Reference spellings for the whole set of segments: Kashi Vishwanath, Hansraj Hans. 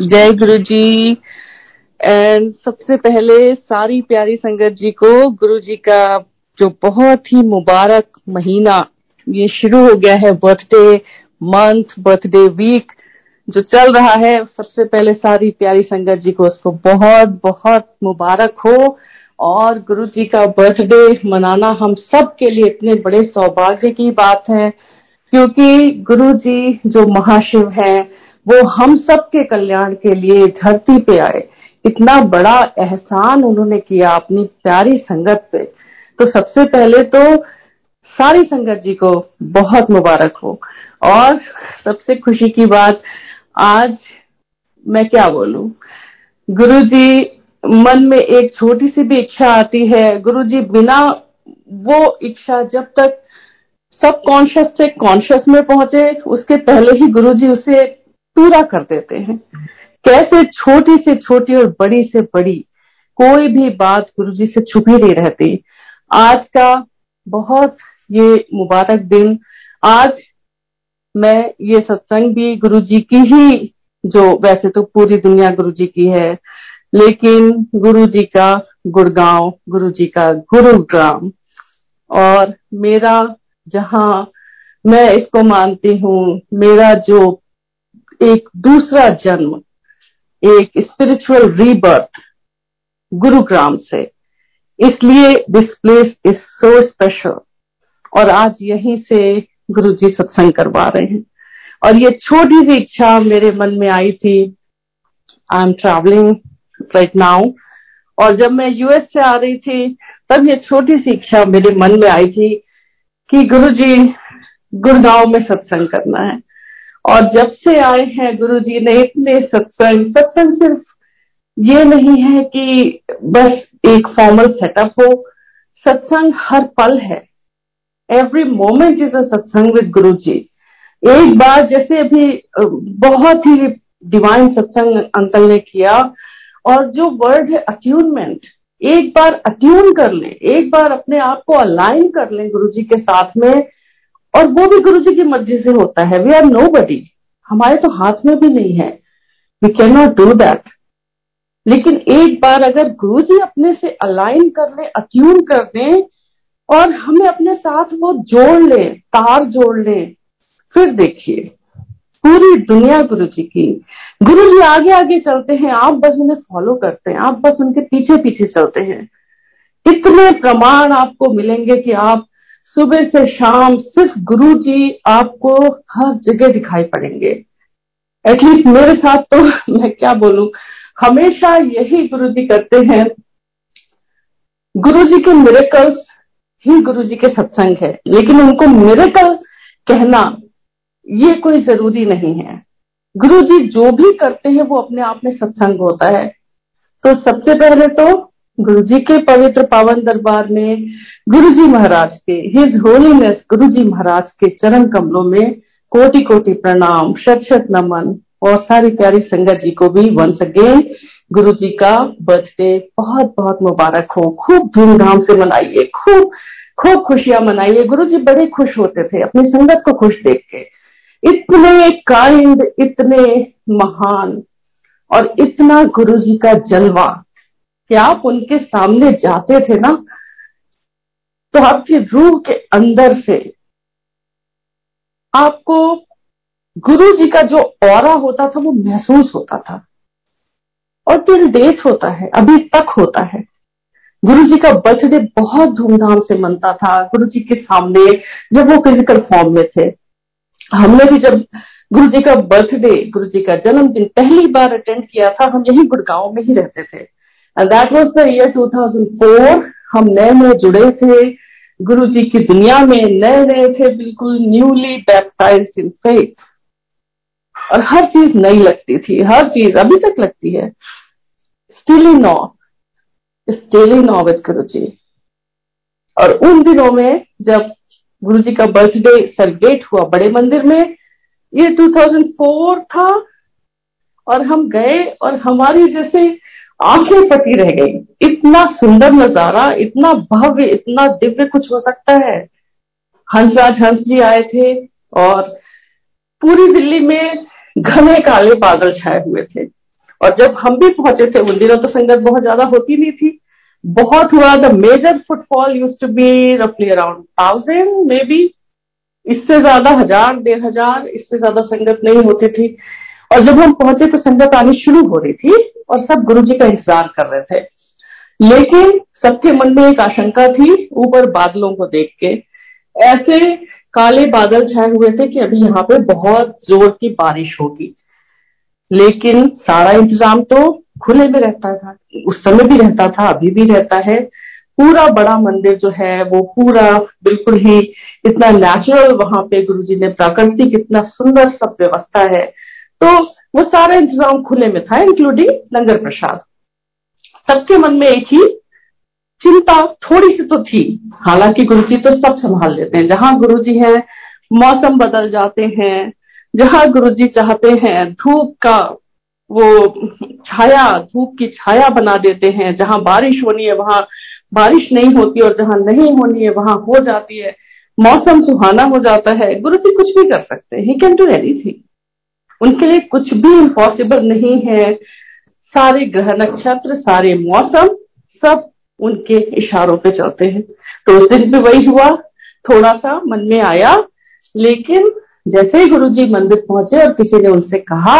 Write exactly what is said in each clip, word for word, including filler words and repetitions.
जय गुरु जी। एंड सबसे पहले सारी प्यारी संगत जी को गुरु जी का जो बहुत ही मुबारक महीना ये शुरू हो गया है, बर्थडे मंथ बर्थडे वीक जो चल रहा है, सबसे पहले सारी प्यारी संगत जी को उसको बहुत बहुत मुबारक हो। और गुरु जी का बर्थडे मनाना हम सब के लिए इतने बड़े सौभाग्य की बात है, क्योंकि गुरु जी जो महाशिव हैं वो हम सब के कल्याण के लिए धरती पे आए। इतना बड़ा एहसान उन्होंने किया अपनी प्यारी संगत पे, तो सबसे पहले तो सारी संगत जी को बहुत मुबारक हो। और सबसे खुशी की बात, आज मैं क्या बोलूं, गुरु जी मन में एक छोटी सी भी इच्छा आती है, गुरु जी बिना वो इच्छा जब तक सब कॉन्शियस से कॉन्शियस में पहुंचे उसके पहले ही गुरु जी उसे पूरा कर देते हैं। कैसे छोटी से छोटी और बड़ी से बड़ी कोई भी बात गुरुजी से छुपी नहीं रहती। आज का बहुत ये मुबारक दिन, आज मैं ये सत्संग भी गुरुजी की ही, जो वैसे तो पूरी दुनिया गुरुजी की है, लेकिन गुरुजी का गुड़गांव, गुरुजी का गुरुग्राम और मेरा जहां मैं इसको मानती हूँ मेरा जो एक दूसरा जन्म, एक स्पिरिचुअल रीबर्थ गुरुग्राम से, इसलिए this place is so special. और आज यहीं से गुरुजी सत्संग करवा रहे हैं। और ये छोटी सी इच्छा मेरे मन में आई थी, I am travelling right now, और जब मैं यूएस से आ रही थी तब ये छोटी सी इच्छा मेरे मन में आई थी कि गुरुजी गुड़गांव में सत्संग करना है। और जब से आए हैं गुरुजी ने इतने सत्संग, सत्संग सिर्फ ये नहीं है कि बस एक फॉर्मल सेटअप हो, सत्संग हर पल है, एवरी मोमेंट इज अ सत्संग विद गुरुजी। एक बार जैसे अभी बहुत ही डिवाइन सत्संग अंकल ने किया, और जो वर्ड है अट्यूनमेंट, एक बार अट्यून कर लें, एक बार अपने आप को अलाइन कर लें गुरुजी के साथ में, और वो भी गुरुजी की मर्जी से होता है। वी आर नोबडी, हमारे तो हाथ में भी नहीं है, we can not do that. लेकिन एक बार अगर गुरुजी अपने से अलाइन कर ले, अट्यून कर दे और हमें अपने साथ वो जोड़ ले, तार जोड़ ले, फिर देखिए पूरी दुनिया गुरुजी की। गुरुजी आगे आगे चलते हैं, आप बस उन्हें फॉलो करते हैं, आप बस उनके पीछे पीछे चलते हैं। इतने प्रमाण आपको मिलेंगे कि आप सुबह से शाम सिर्फ गुरुजी आपको हर जगह दिखाई पड़ेंगे। एटलीस्ट मेरे साथ तो मैं क्या बोलूं, हमेशा यही गुरुजी करते हैं। गुरुजी के मिरेकल्स ही गुरुजी के सत्संग है, लेकिन उनको मिरेकल कहना ये कोई जरूरी नहीं है। गुरुजी जो भी करते हैं वो अपने आप में सत्संग होता है। तो सबसे पहले तो गुरुजी के पवित्र पावन दरबार में गुरुजी महाराज के, हिज होलीनेस गुरुजी महाराज के चरण कमलों में कोटि कोटि प्रणाम, शत शत नमन। और सारी प्यारी संगत जी को भी वंस अगेन गुरुजी का बर्थडे बहुत बहुत मुबारक हो। खूब धूमधाम से मनाइए, खूब खूब खुशियां मनाइए। गुरुजी बड़े खुश होते थे अपनी संगत को खुश देख के, इतने काइंड, इतने महान, और इतना गुरुजी का जलवा कि आप उनके सामने जाते थे ना तो आपकी रूह के अंदर से आपको गुरु जी का जो ऑरा होता था वो महसूस होता था। और टिल डेट होता है, अभी तक होता है। गुरु जी का बर्थडे बहुत धूमधाम से मनता था गुरु जी के सामने जब वो फिजिकल फॉर्म में थे। हमने भी जब गुरु जी का बर्थडे, गुरु जी का जन्मदिन पहली बार अटेंड किया था, हम यही गुड़गांव में ही रहते थे। That was the year two thousand four। हम नए नए जुड़े थे गुरुजी की दुनिया में, नए नए थे, बिल्कुल न्यूली बैप्टाइज्ड इन फेथ, और हर चीज नई लगती थी, हर चीज अभी तक लगती है। Still in awe, still in awe with Guruji. और उन दिनों में जब गुरुजी का बर्थडे सेलिब्रेट हुआ बड़े मंदिर में, ये two thousand four था, और हम गए और हमारी जैसे आंखें फटी रह गई। इतना सुंदर नजारा, इतना भव्य, इतना दिव्य कुछ हो सकता है। हंसराज हंस जी आए थे और पूरी दिल्ली में घने काले बादल छाए हुए थे, और जब हम भी पहुंचे थे उन दिनों तो संगत बहुत ज्यादा होती नहीं थी, बहुत हुआ। The major footfall used to be रफली अराउंड थाउजेंड मे बी, इससे ज्यादा हजार डेढ़ हजार, इससे ज्यादा संगत नहीं होती थी। और जब हम पहुंचे तो संगत आनी शुरू हो रही थी और सब गुरुजी का इंतजार कर रहे थे, लेकिन सबके मन में एक आशंका थी ऊपर बादलों को देख के। ऐसे काले बादल छाए हुए थे कि अभी यहाँ पे बहुत जोर की बारिश होगी, लेकिन सारा इंतजाम तो खुले में रहता था, उस समय भी रहता था, अभी भी रहता है। पूरा बड़ा मंदिर जो है वो पूरा बिल्कुल ही इतना नेचुरल, वहां पे गुरुजी ने प्राकृतिक इतना सुंदर सब व्यवस्था है, तो वो सारा इंतजाम खुले में था, इंक्लूडिंग लंगर प्रसाद। सबके मन में एक ही चिंता थोड़ी सी तो थी, हालांकि गुरुजी तो सब संभाल लेते हैं। जहां गुरुजी है मौसम बदल जाते हैं, जहां गुरुजी चाहते हैं धूप का वो छाया, धूप की छाया बना देते हैं, जहां बारिश होनी है वहां बारिश नहीं होती और जहां नहीं होनी है वहां हो जाती है, मौसम सुहाना हो जाता है। गुरुजी कुछ भी कर सकते हैं, ही कैन डू एनीथिंग, उनके लिए कुछ भी इम्पॉसिबल नहीं है। सारे ग्रह नक्षत्र, सारे मौसम सब उनके इशारों पे चलते हैं। तो उस दिन भी वही हुआ, थोड़ा सा मन में आया, लेकिन जैसे ही गुरुजी मंदिर पहुंचे और किसी ने उनसे कहा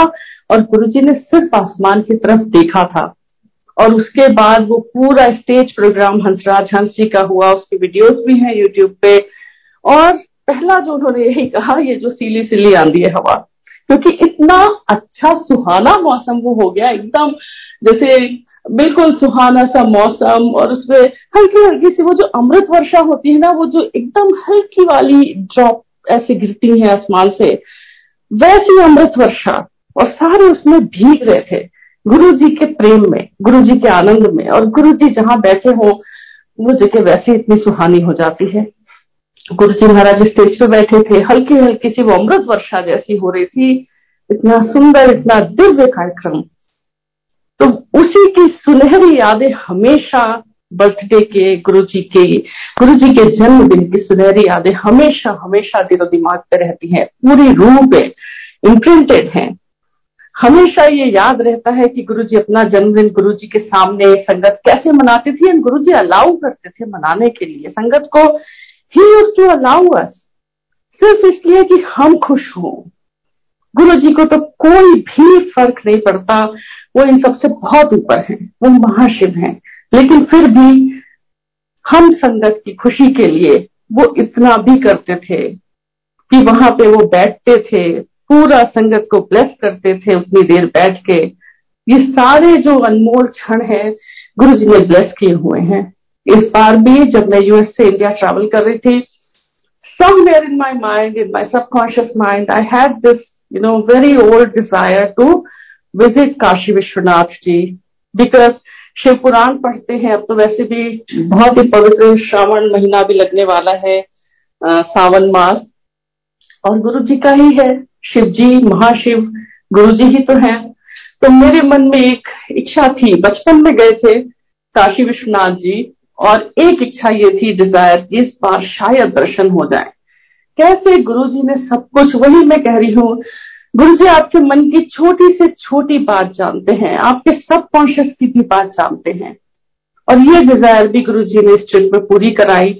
और गुरुजी ने सिर्फ आसमान की तरफ देखा था। और उसके बाद वो पूरा स्टेज प्रोग्राम हंसराज हंस जी का हुआ, उसके वीडियोस भी हैं यूट्यूब पे। और पहला जो उन्होंने यही कहा, ये जो सीली सीली आंधी है हवा, क्योंकि इतना अच्छा सुहाना मौसम वो हो गया, एकदम जैसे बिल्कुल सुहाना सा मौसम। और उसमें हल्की हल्की सी वो जो अमृत वर्षा होती है ना, वो जो एकदम हल्की वाली ड्रॉप ऐसे गिरती है आसमान से, वैसी अमृत वर्षा। और सारे उसमें भीग रहे थे गुरुजी के प्रेम में, गुरुजी के आनंद में, और गुरुजी जहां बैठे हो वो जगह वैसे इतनी सुहानी हो जाती है। गुरुजी महाराज स्टेज पे बैठे थे, हल्की हल्की सी वो अमृत वर्षा जैसी हो रही थी, इतना सुंदर, इतना दिव्य कार्यक्रम। तो उसी की सुनहरी यादें हमेशा, बर्थडे के, गुरुजी के, गुरुजी के जन्मदिन की सुनहरी यादें हमेशा हमेशा दिलो दिमाग पे रहती हैं, पूरी रूह पे इम्प्रिंटेड हैं। हमेशा ये याद रहता है कि गुरुजी अपना जन्मदिन गुरुजी के सामने संगत कैसे मनाती थी, और गुरुजी अलाउ करते थे मनाने के लिए संगत को। He used to allow us, सिर्फ इसलिए कि हम खुश हों। गुरुजी को तो कोई भी फर्क नहीं पड़ता, वो इन सबसे बहुत ऊपर हैं, वो महाशिव हैं, लेकिन फिर भी हम संगत की खुशी के लिए वो इतना भी करते थे कि वहां पे वो बैठते थे, पूरा संगत को ब्लेस करते थे उतनी देर बैठ के। ये सारे जो अनमोल क्षण है गुरुजी ने ब्लेस किए हुए हैं। इस बार भी जब मैं यूएस से इंडिया ट्रैवल कर रही थी, somewhere in my mind, in my subconscious mind, I had this you know very old desire to visit Kashi Vishwanath ji, because Shiv Puran पढ़ते हैं। अब तो वैसे भी बहुत ही पवित्र श्रावण महीना भी लगने वाला है, आ, सावन मास, और गुरु जी का ही है, शिव जी महाशिव गुरु जी ही तो हैं। तो मेरे मन में एक इच्छा थी, बचपन में गए थे काशी विश्वनाथ जी, और एक इच्छा ये थी, डिजायर, इस बार शायद दर्शन हो जाए। कैसे गुरुजी ने सब कुछ, वही मैं कह रही हूँ, गुरुजी आपके मन की छोटी से छोटी बात जानते हैं, आपके सब कॉन्शियस की भी बात जानते हैं। और ये डिजायर भी गुरुजी ने इस ट्रिप में पूरी कराई।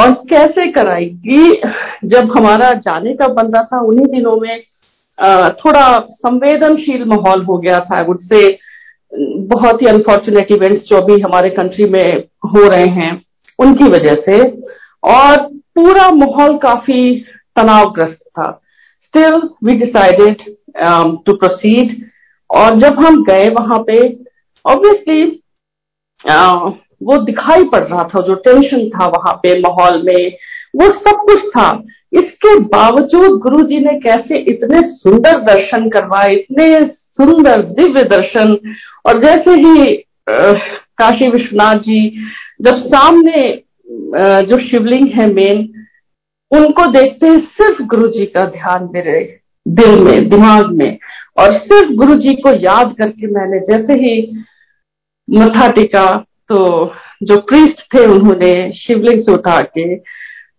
और कैसे कराई कि जब हमारा जाने का बन रहा था, उन्हीं दिनों में थोड़ा संवेदनशील माहौल हो गया था, उससे बहुत ही अनफॉर्चुनेट इवेंट्स जो अभी हमारे कंट्री में हो रहे हैं उनकी वजह से, और पूरा माहौल काफी तनावग्रस्त था। Still we decided to proceed. और जब हम गए वहां पे, ऑब्वियसली uh, वो दिखाई पड़ रहा था, जो टेंशन था वहां पे माहौल में, वो सब कुछ था। इसके बावजूद गुरुजी ने कैसे इतने सुंदर दर्शन करवाए, इतने सुंदर दिव्य दर्शन। और जैसे ही आ, काशी विश्वनाथ जी, जब सामने आ, जो शिवलिंग है मेन, उनको देखते हैं, सिर्फ गुरुजी का ध्यान मेरे दिल में, दिमाग में, और सिर्फ गुरुजी को याद करके मैंने जैसे ही मत्था टेका तो जो प्रीस्ट थे उन्होंने शिवलिंग से उठा के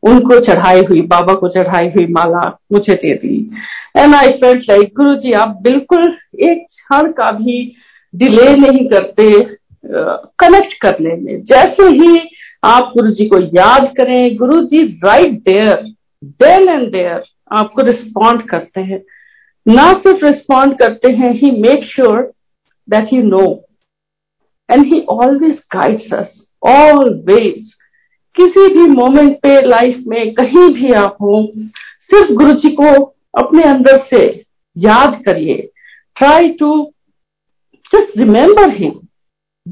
उनको चढ़ाई हुई, बाबा को चढ़ाई हुई माला मुझे दे दी। And I felt like Guru ji आप बिल्कुल एक क्षण का भी डिले नहीं करते कनेक्ट uh, करने में। जैसे ही आप गुरु जी को याद करें, Guru ji right there then and there आपको रिस्पॉन्ड करते हैं। ना सिर्फ रिस्पॉन्ड करते हैं, he make sure that you know and he always guides us always. किसी भी मोमेंट पे लाइफ में कहीं भी आप हो, सिर्फ गुरु जी को अपने अंदर से याद करिए। Try to just remember him,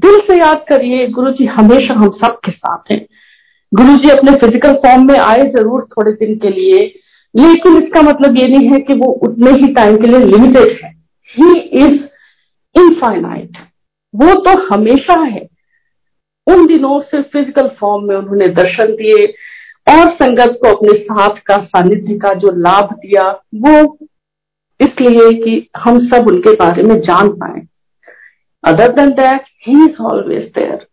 दिल से याद करिए। गुरु जी हमेशा हम सब के साथ हैं। गुरु जी अपने फिजिकल फॉर्म में आए जरूर थोड़े दिन के लिए, लेकिन इसका मतलब ये नहीं है कि वो उतने ही टाइम के लिए लिमिटेड है। ही इज इनफाइनाइट, वो तो हमेशा है। उन दिनों सिर्फ फिजिकल फॉर्म में उन्होंने दर्शन दिए और संगत को अपने साथ का सानिध्य का जो लाभ दिया वो इसलिए कि हम सब उनके बारे में जान पाए। Other than that he is always there,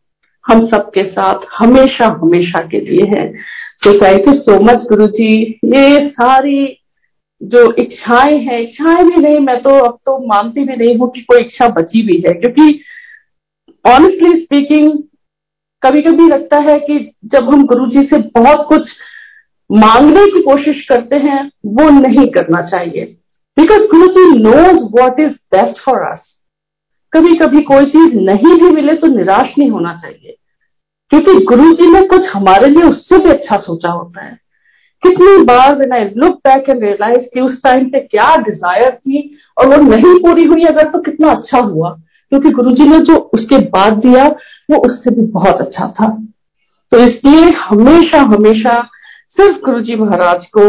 हम सबके साथ हमेशा हमेशा के लिए है। So thank you so much Guru ji. ये सारी जो इच्छाएं हैं, इच्छाएं भी नहीं, मैं तो अब तो मानती भी नहीं हूँ कि कोई इच्छा बची भी है, क्योंकि ऑनेस्टली स्पीकिंग कभी कभी लगता है कि जब हम गुरुजी से बहुत कुछ मांगने की कोशिश करते हैं वो नहीं करना चाहिए, because Guruji knows what is best for us. कभी कभी कोई चीज नहीं भी मिले तो निराश नहीं होना चाहिए, क्योंकि गुरुजी ने कुछ हमारे लिए उससे भी अच्छा सोचा होता है। कितनी बार when I look back and realise कि उस टाइम पे क्या डिजायर थी और वो नहीं पूरी हुई अगर, तो कितना अच्छा हुआ, क्योंकि गुरुजी ने जो उसके बाद दिया वो उससे भी बहुत अच्छा था। तो इसलिए हमेशा हमेशा सिर्फ गुरुजी महाराज को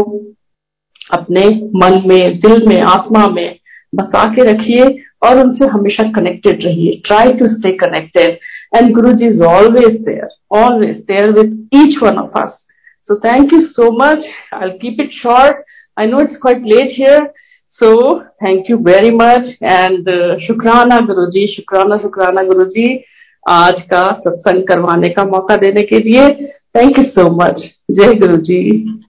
अपने मन में, दिल में, आत्मा में बसा के रखिए और उनसे हमेशा कनेक्टेड रहिए। Try to stay connected and Guruji is always there always there with each one of us. So thank you so much. I will keep it short, I know it's quite late here. So, thank you very much and uh, शुक्राना गुरुजी, शुक्राना शुक्राना गुरुजी आज का सत्संग करवाने का मौका देने के लिए। Thank you so much. जय गुरुजी।